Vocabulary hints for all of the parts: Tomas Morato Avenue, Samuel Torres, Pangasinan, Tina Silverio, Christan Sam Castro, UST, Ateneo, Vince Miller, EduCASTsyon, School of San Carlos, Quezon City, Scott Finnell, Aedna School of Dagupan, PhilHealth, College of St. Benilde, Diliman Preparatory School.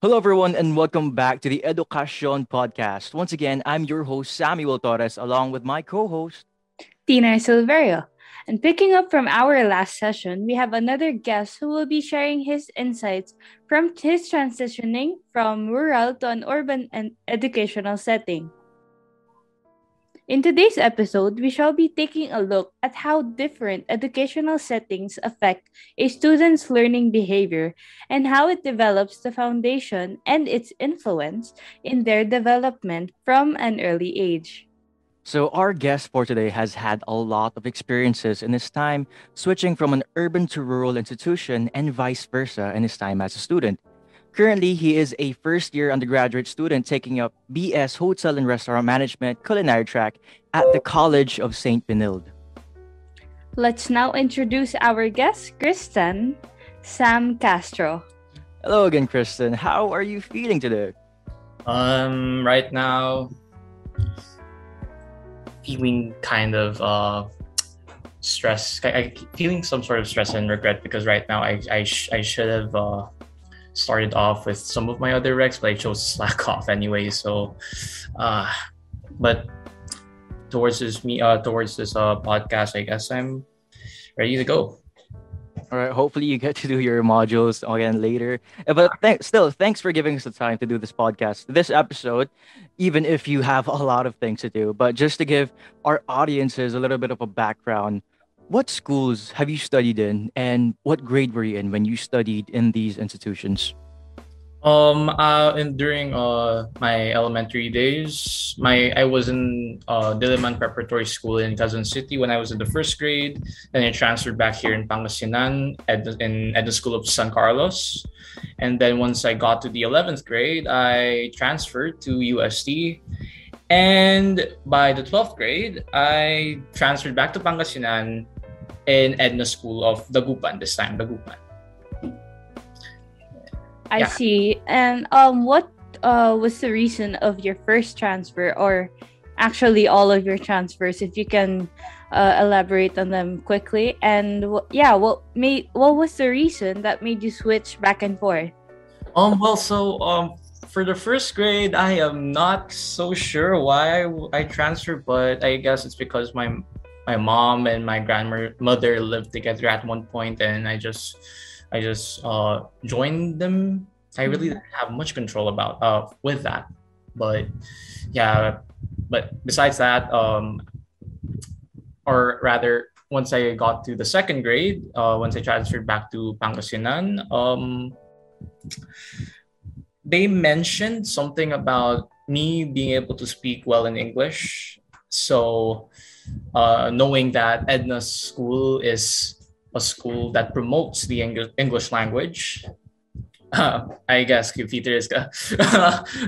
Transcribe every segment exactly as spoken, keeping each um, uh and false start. Hello, everyone, and welcome back to the EduCASTsyon podcast. Once again, I'm your host, Samuel Torres, along with my co-host, Tina Silverio. And picking up from our last session, we have another guest who will be sharing his insights from his transitioning from rural to an urban and educational setting. In today's episode, we shall be taking a look at how different educational settings affect a student's learning behavior and how it develops the foundation and its influence in their development from an early age. So our guest for today has had a lot of experiences in his time switching from an urban to rural institution and vice versa in his time as a student. Currently, he is a first-year undergraduate student taking up B S Hotel and Restaurant Management Culinary Track at the College of Saint Benilde. Let's now introduce our guest, Christan Sam Castro. Hello again, Christan. How are you feeling today? Um, right now, feeling kind of uh, stress. I, I feeling some sort of stress and regret because right now I I, sh- I should have. Uh, started off with some of my other recs, but I chose to slack off anyway. So, uh, but towards this me uh, towards this uh, podcast, I guess I'm ready to go. All right. Hopefully, you get to do your modules again later. But th- still, thanks for giving us the time to do this podcast, this episode, even if you have a lot of things to do. But just to give our audiences a little bit of a background. What schools have you studied in, and what grade were you in when you studied in these institutions? Um, uh, and during uh, my elementary days, my I was in uh, Diliman Preparatory School in Quezon City when I was in the first grade. Then I transferred back here in Pangasinan at the, in at the School of San Carlos, and then once I got to the eleventh grade, I transferred to U S T. And by the twelfth grade, I transferred back to Pangasinan in Aedna School of Dagupan, this time Dagupan. I yeah. see. And um, what uh, was the reason of your first transfer, or actually all of your transfers, if you can uh, elaborate on them quickly? And w- yeah, what made what was the reason that made you switch back and forth? Um. Well, so um. For the first grade, I am not so sure why I, I transferred, but I guess it's because my my mom and my grandmother lived together at one point, and I just I just uh, joined them. I really didn't have much control about uh, with that, but yeah. But besides that, um, or rather, once I got to the second grade, uh, once I transferred back to Pangasinan, um. They mentioned something about me being able to speak well in English. So uh, knowing that Aedna School is a school that promotes the Eng- English language, uh, I guess Peter is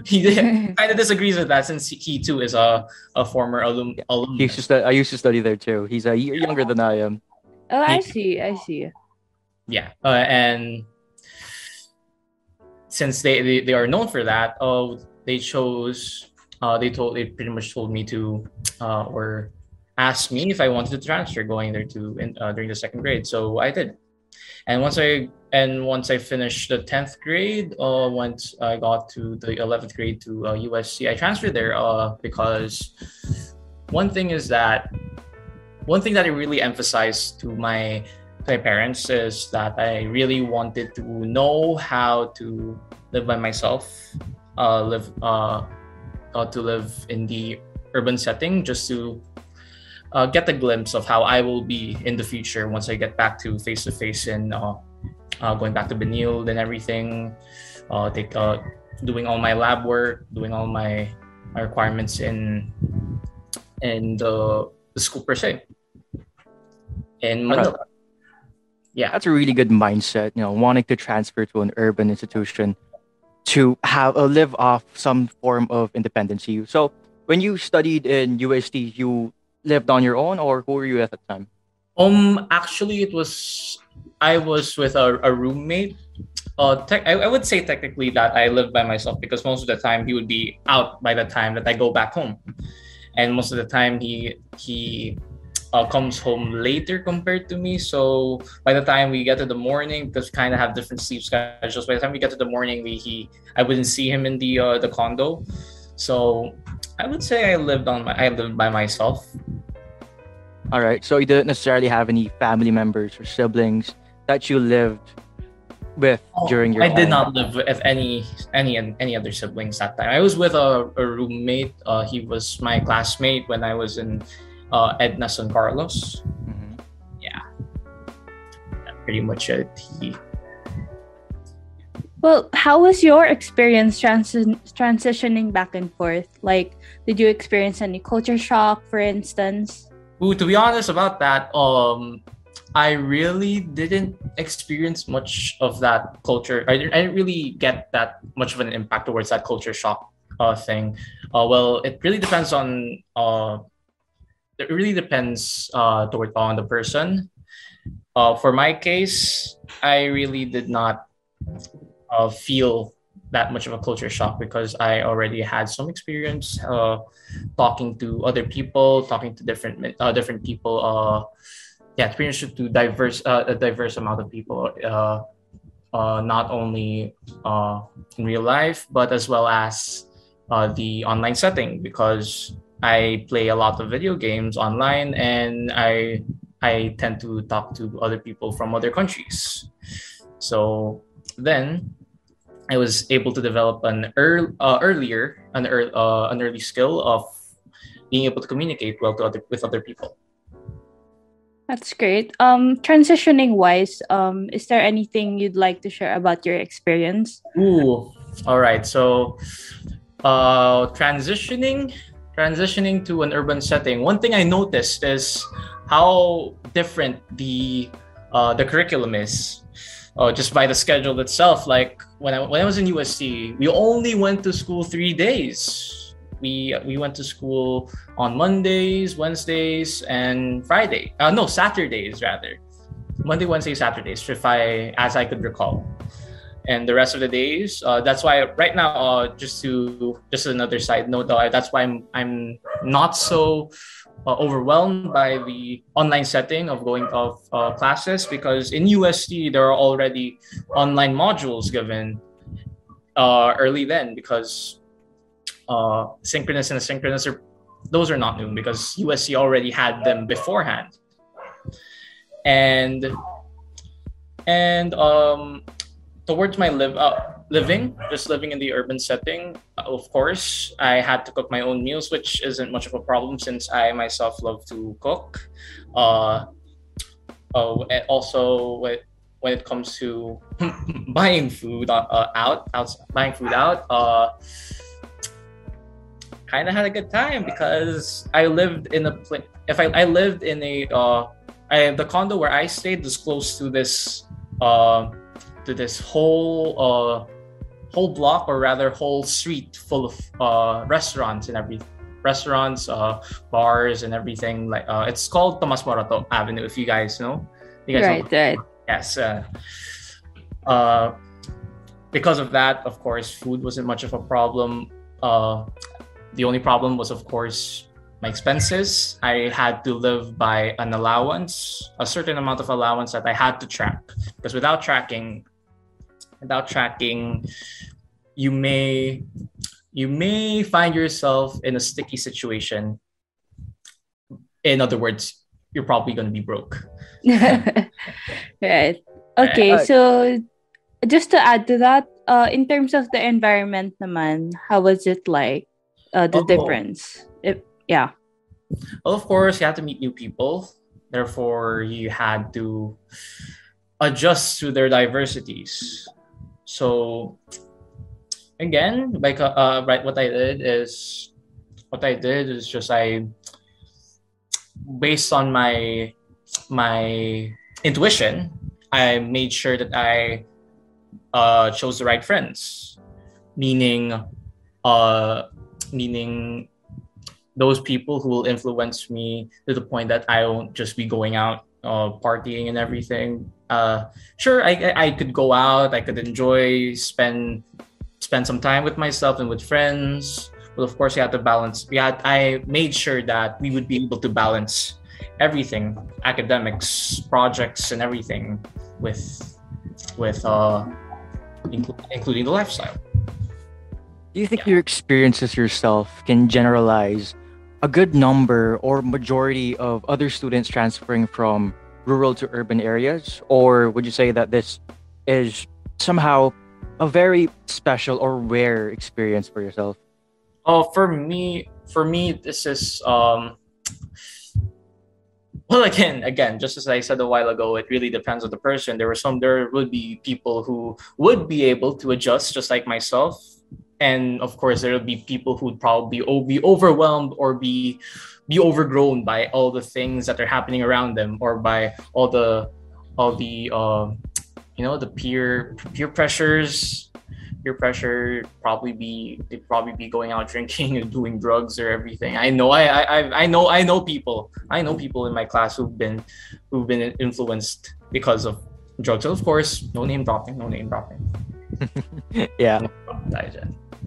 he kind of disagrees with that since he too is a, a former alum. alum. Used to stu- I used to study there too. He's a year younger than I am. Oh, I see. I see. Yeah. Uh, and... Since they, they, they are known for that, uh, they chose, uh, they told they pretty much told me to, uh, or asked me if I wanted to transfer going there to in, uh, during the second grade. So I did, and once I and once I finished the tenth grade, uh, once I got to the eleventh grade to uh, U S C, I transferred there uh, because one thing is that one thing that I really emphasized to my. my parents is that I really wanted to know how to live by myself, uh, live, uh, how to live in the urban setting, just to uh, get a glimpse of how I will be in the future once I get back to face to face and uh, uh, going back to Benilde and everything, uh, take uh, doing all my lab work, doing all my, my requirements in in uh, the school per se in Manila. Right. Yeah, that's a really good mindset, you know, wanting to transfer to an urban institution to have a live off some form of independency. So when you studied in U S T, you lived on your own, or who were you at that time? Um, actually, it was I was with a, a roommate. Uh, te- I, I would say technically that I lived by myself because most of the time he would be out by the time that I go back home. And most of the time he he uh, comes home later compared to me. So by the time we get to the morning, because kind of have different sleep schedules, by the time we get to the morning, we he I wouldn't see him in the uh, the condo. So I would say I lived on my, I lived by myself. All right. So you didn't necessarily have any family members or siblings that you lived with oh, during your. I did not live with any any any other siblings that time. I was with a, a roommate. Uh, he was my classmate when I was in uh, Aedna, San Carlos. Mm-hmm. Yeah, that's pretty much it. He... Well, how was your experience trans- transitioning back and forth? Like, did you experience any culture shock, for instance? Ooh, to be honest about that, um, I really didn't experience much of that culture. I didn't, I didn't really get that much of an impact towards that culture shock uh, thing. Uh, well, it really depends on. Uh, it really depends uh, toward on the person. Uh, for my case, I really did not uh, feel that much of a culture shock because I already had some experience uh, talking to other people, talking to different uh, different people. Uh, yeah, experience to diverse uh, a diverse amount of people, uh, uh, not only uh, in real life but as well as uh, the online setting, because I play a lot of video games online and I I tend to talk to other people from other countries. So then I was able to develop an earl, uh, earlier an, earl, uh, an early skill of being able to communicate well to other, with other people. That's great. Um, transitioning wise, um, is there anything you'd like to share about your experience? Ooh, all right. So, uh, transitioning, transitioning to an urban setting. One thing I noticed is how different the uh, the curriculum is. Uh, just by the schedule itself, like when I when I was in U S T, we only went to school three days. We we went to school on Mondays, Wednesdays, and Friday. Uh, no, Saturdays rather. Monday, Wednesday, Saturdays, if I as I could recall. And the rest of the days, uh, that's why right now, uh, just to just another side note, uh, that's why I'm I'm not so. Uh, overwhelmed by the online setting of going of uh, classes, because in U S T there are already online modules given uh, early then, because uh, synchronous and asynchronous are, those are not new because U S T already had them beforehand. And and um, towards my live uh, living, just living in the urban setting, of course, I had to cook my own meals, which isn't much of a problem since I myself love to cook. Uh, oh, and also, with, when it comes to buying food uh, out, out, buying food out, uh, kind of had a good time because I lived in a place. If I, I lived in a, uh, I, the condo where I stayed was close to this. Uh, to this whole uh, whole block, or rather whole street full of uh, restaurants and every restaurants, uh, bars and everything. Like uh, it's called Tomas Morato Avenue, if you guys know. You guys right, know? Right. Yes. Uh, uh, because of that, of course, food wasn't much of a problem. Uh, the only problem was, of course, my expenses. I had to live by an allowance, a certain amount of allowance that I had to track, because without tracking, without tracking, you may you may find yourself in a sticky situation. In other words, you're probably going to be broke. Right. Okay. So, just to add to that, uh, in terms of the environment, naman, how was it like? Uh, the oh, difference. It- Yeah. Well, of course, you had to meet new people. Therefore, you had to adjust to their diversities. So, again, like uh, right, what I did is, what I did is just I, based on my my intuition, I made sure that I uh, chose the right friends, meaning, uh, meaning. those people who will influence me to the point that I won't just be going out uh, partying and everything. Uh, sure, I I could go out, I could enjoy, spend spend some time with myself and with friends. But of course, you had to balance. We had I made sure that we would be able to balance everything, academics, projects, and everything, with with uh, inclu- including the lifestyle. Do you think yeah. your experiences yourself can generalize a good number or majority of other students transferring from rural to urban areas? Or would you say that this is somehow a very special or rare experience for yourself? Oh, for me, for me, this is, um, well, again, again, just as I said a while ago, it really depends on the person. There were some, there would be people who would be able to adjust just like myself. And of course, there will be people who would probably be overwhelmed or be be overgrown by all the things that are happening around them, or by all the all the uh, you know the peer peer pressures. Peer pressure probably be they probably be going out drinking and doing drugs or everything. I know I I I know I know people I know people in my class who've been who've been influenced because of drugs. And of course, no name dropping, no name dropping. yeah.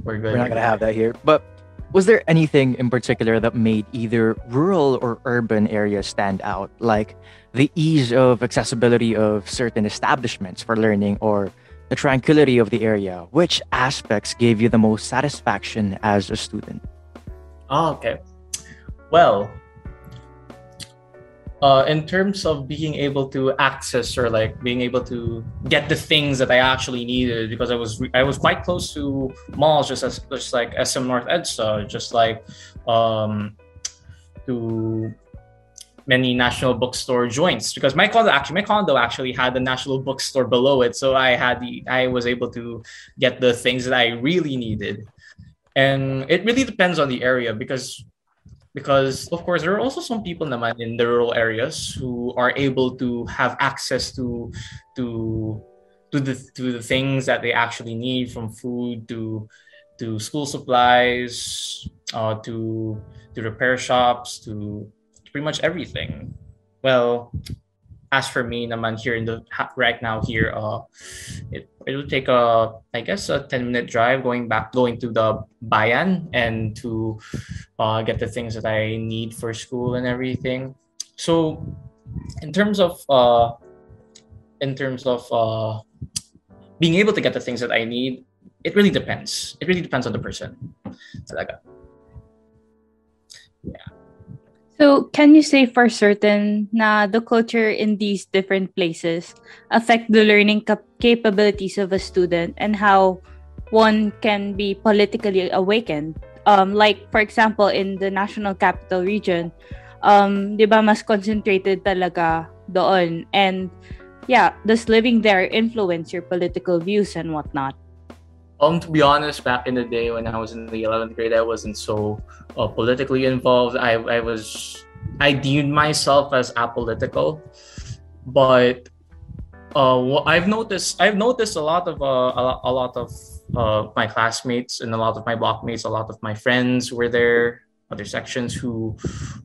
We're, We're not going to have that here. But was there anything in particular that made either rural or urban areas stand out? Like the ease of accessibility of certain establishments for learning, or the tranquility of the area? Which aspects gave you the most satisfaction as a student? Oh, okay. Well, uh, in terms of being able to access, or like being able to get the things that I actually needed, because I was I was quite close to malls, just as just like S M North EDSA, just like um, to many national bookstore joints. Because my condo actually my condo actually had a national bookstore below it, so I had the I was able to get the things that I really needed. And it really depends on the area, because. Because, of course, there are also some people naman in the rural areas who are able to have access to to to the to the things that they actually need, from food to to school supplies, uh, to to repair shops, to, to pretty much everything. Well, as for me naman here in the right now here, uh, it it would take a I guess a ten minute drive going back going to the bayan, and to uh, get the things that I need for school and everything. So in terms of uh, in terms of uh, being able to get the things that I need, it really depends. It really depends on the person. Yeah. So can you say for certain na the culture in these different places affect the learning cap- capabilities of a student, and how one can be politically awakened? Um, like, for example, in the National Capital Region, um, di ba mas concentrated talaga doon? And yeah, does living there influence your political views and whatnot? Um, to be honest, back in the day when I was in the eleventh grade, I wasn't so uh, politically involved. I, I was, I deemed myself as apolitical, but uh, well, I've noticed, I've noticed a lot of, uh, a, a lot of uh, my classmates and a lot of my blockmates, a lot of my friends were there, other sections who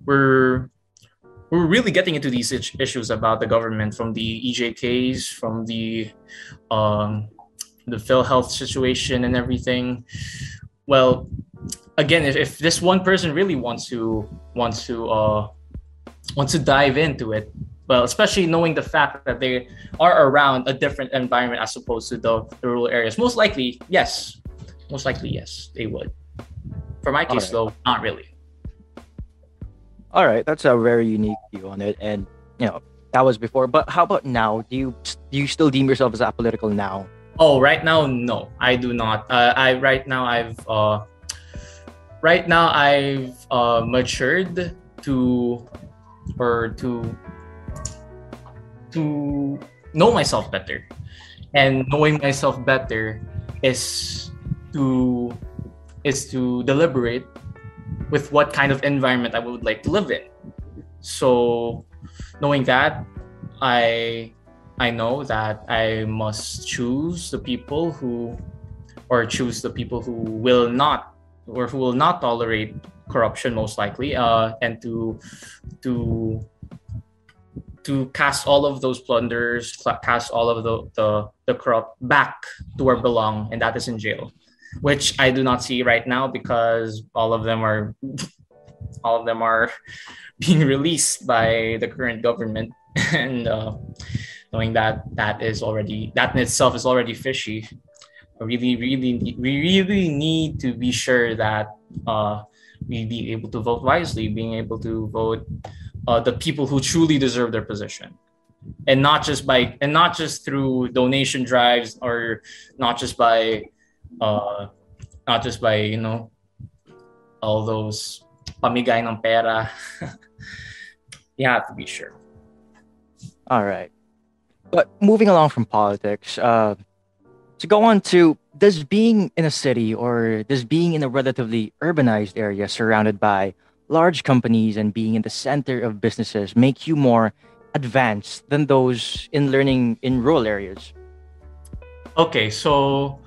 were, were really getting into these issues about the government, from the E J Ks, from the, um, the PhilHealth situation and everything. Well, again, if, if this one person really wants to wants to uh, wants to dive into it, well, especially knowing the fact that they are around a different environment as opposed to the, the rural areas, most likely, yes, most likely, yes, they would. For my case, though, not really. All right, that's a very unique view on it, and you know that was before. But how about now? Do you do you still deem yourself as apolitical now? Oh, right now, no, I do not. Uh, I right now I've uh, right now I've uh, matured to or to to know myself better, and knowing myself better is to is to deliberate with what kind of environment I would like to live in. So, knowing that, I. I know that I must choose the people who, or choose the people who will not, or who will not tolerate corruption, most likely, uh, and to, to, to cast all of those plunderers, cast all of the, the the corrupt back to where belong, and that is in jail, which I do not see right now, because all of them are all of them are being released by the current government. And uh, knowing that that is already, that in itself is already fishy. Really, really, we really need to be sure that uh, we be able to vote wisely, being able to vote uh, the people who truly deserve their position, and not just by and not just through donation drives, or not just by, uh, not just by you know, all those pamigay ng pera. You have to be sure. All right, but moving along from politics. Uh... To go on to, does being in a city or does being in a relatively urbanized area surrounded by large companies and being in the center of businesses make you more advanced than those in learning in rural areas? Okay, so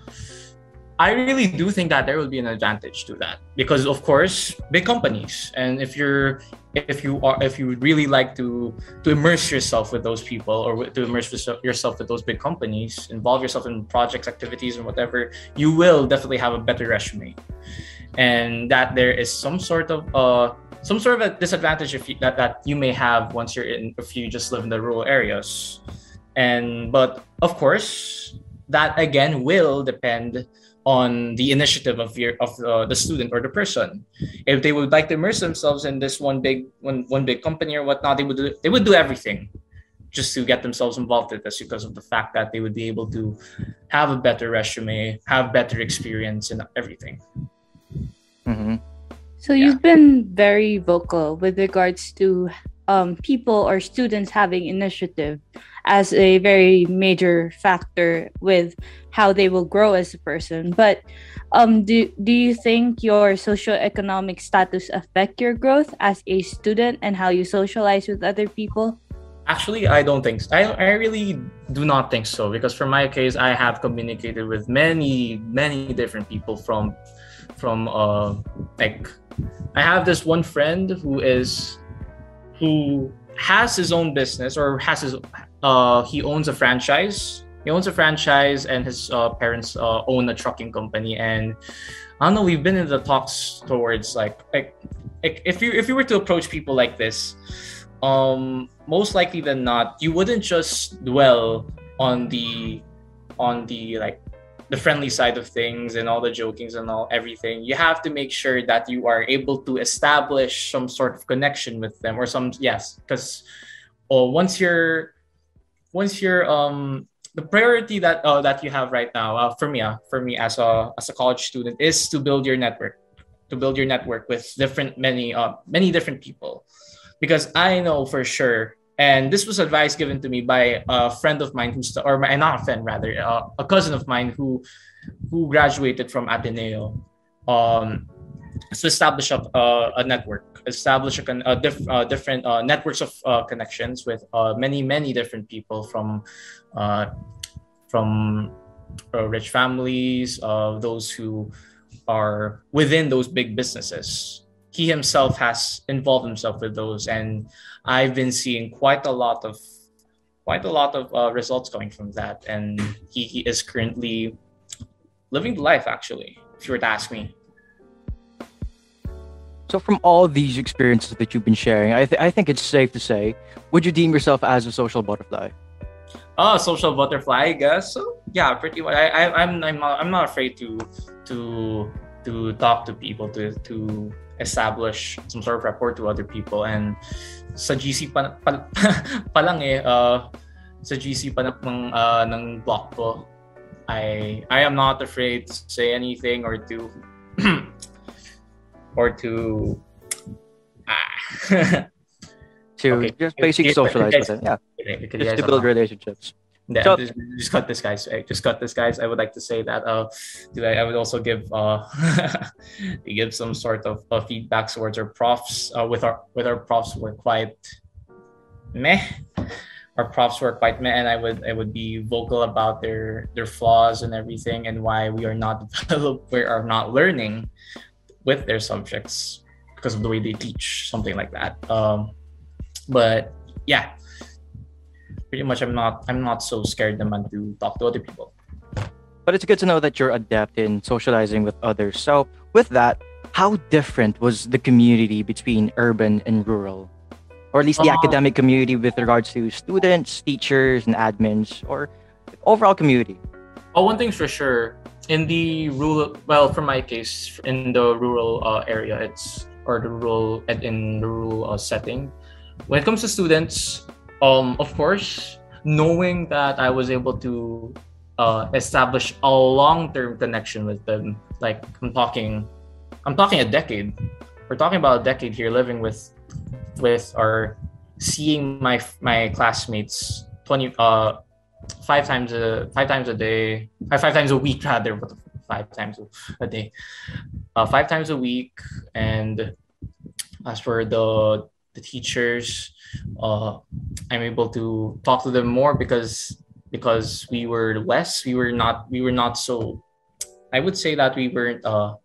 I really do think that there will be an advantage to that, because of course, big companies, and if you're if you are if you would really like to to immerse yourself with those people, or to immerse yourself with those big companies, involve yourself in projects, activities, and whatever, you will definitely have a better resume. And that there is some sort of uh some sort of a disadvantage if you, that that you may have once you're in if you just live in the rural areas. And but of course, that again will depend on the initiative of your of uh, the student or the person. If they would like to immerse themselves in this one big one one big company or whatnot, they would do, they would do everything just to get themselves involved in this, because of the fact that they would be able to have a better resume, have better experience, and everything. Mm-hmm. So yeah. You've been very vocal with regards to um, people or students having initiative as a very major factor with how they will grow as a person. But um, do, do you think your socioeconomic status affect your growth as a student and how you socialize with other people? Actually, I don't think so. I, I really do not think so, because for my case, I have communicated with many, many different people from, from uh, like, I have this one friend who is, who has his own business, or has his, uh, he owns a franchise. He owns a franchise, and his uh, parents uh, own a trucking company. And I don't know, we've been in the talks towards like, like, like if you if you were to approach people like this, um, most likely than not, you wouldn't just dwell on the on the like the friendly side of things and all the jokings and all everything. You have to make sure that you are able to establish some sort of connection with them, or some yes, because or once you're once you're um. The priority that uh, that you have right now, uh, for me, uh, for me as a as a college student, is to build your network, to build your network with different many uh, many different people, because I know for sure, and this was advice given to me by a friend of mine who's or my, not a friend rather, uh, a cousin of mine who who graduated from Ateneo, um, to establish a uh, a network, establish a, con- a diff- uh, different uh, networks of uh, connections with uh, many many different people from uh, from uh, rich families, uh, those who are within those big businesses. He himself has involved himself with those, and I've been seeing quite a lot of quite a lot of uh, results coming from that. And he, he is currently living the life, actually, if you were to ask me. So from all these experiences that you've been sharing, I, th- I think it's safe to say, would you deem yourself as a social butterfly? Oh, social butterfly, I guess. So, yeah, pretty much. I, I, I'm, I'm, not, I'm not afraid to, to, to talk to people, to, to establish some sort of rapport to other people. And sa G C pa, pa, pa lang eh, uh, sa G C pa ng, uh, ng block ko, I, I am not afraid to say anything or to. Or to ah. to okay. Just basically socialize with it, yeah. Okay. Okay. Just to build relationships. Yeah, so, just, just cut this, guys. Right? Just cut this, guys. I would like to say that. Uh, I, I would also give uh, give some sort of uh, feedback towards our profs. Uh, with our with our profs were quite meh. Our profs were quite meh, and I would I would be vocal about their their flaws and everything, and why we are not developed, we are not learning with their subjects because of the way they teach, something like that. Um, but yeah, pretty much I'm not I'm not so scared naman to talk to other people. But it's good to know that you're adept in socializing with others. So with that, how different was the community between urban and rural? Or at least the uh, academic community with regards to students, teachers, and admins, or overall community? Oh, one thing's for sure. In the rural, well, for my case, in the rural uh, area, it's or the rural in the rural uh, setting. When it comes to students, um, of course, knowing that I was able to uh, establish a long-term connection with them, like I'm talking, I'm talking a decade. We're talking about a decade here, living with, with or seeing my my classmates twenty. Uh, Five times a five times a day, five, five times a week rather, but five times a day, uh, five times a week. And as for the the teachers, uh, I'm able to talk to them more because because we were less, we were not, we were not so. I would say that we weren't uh,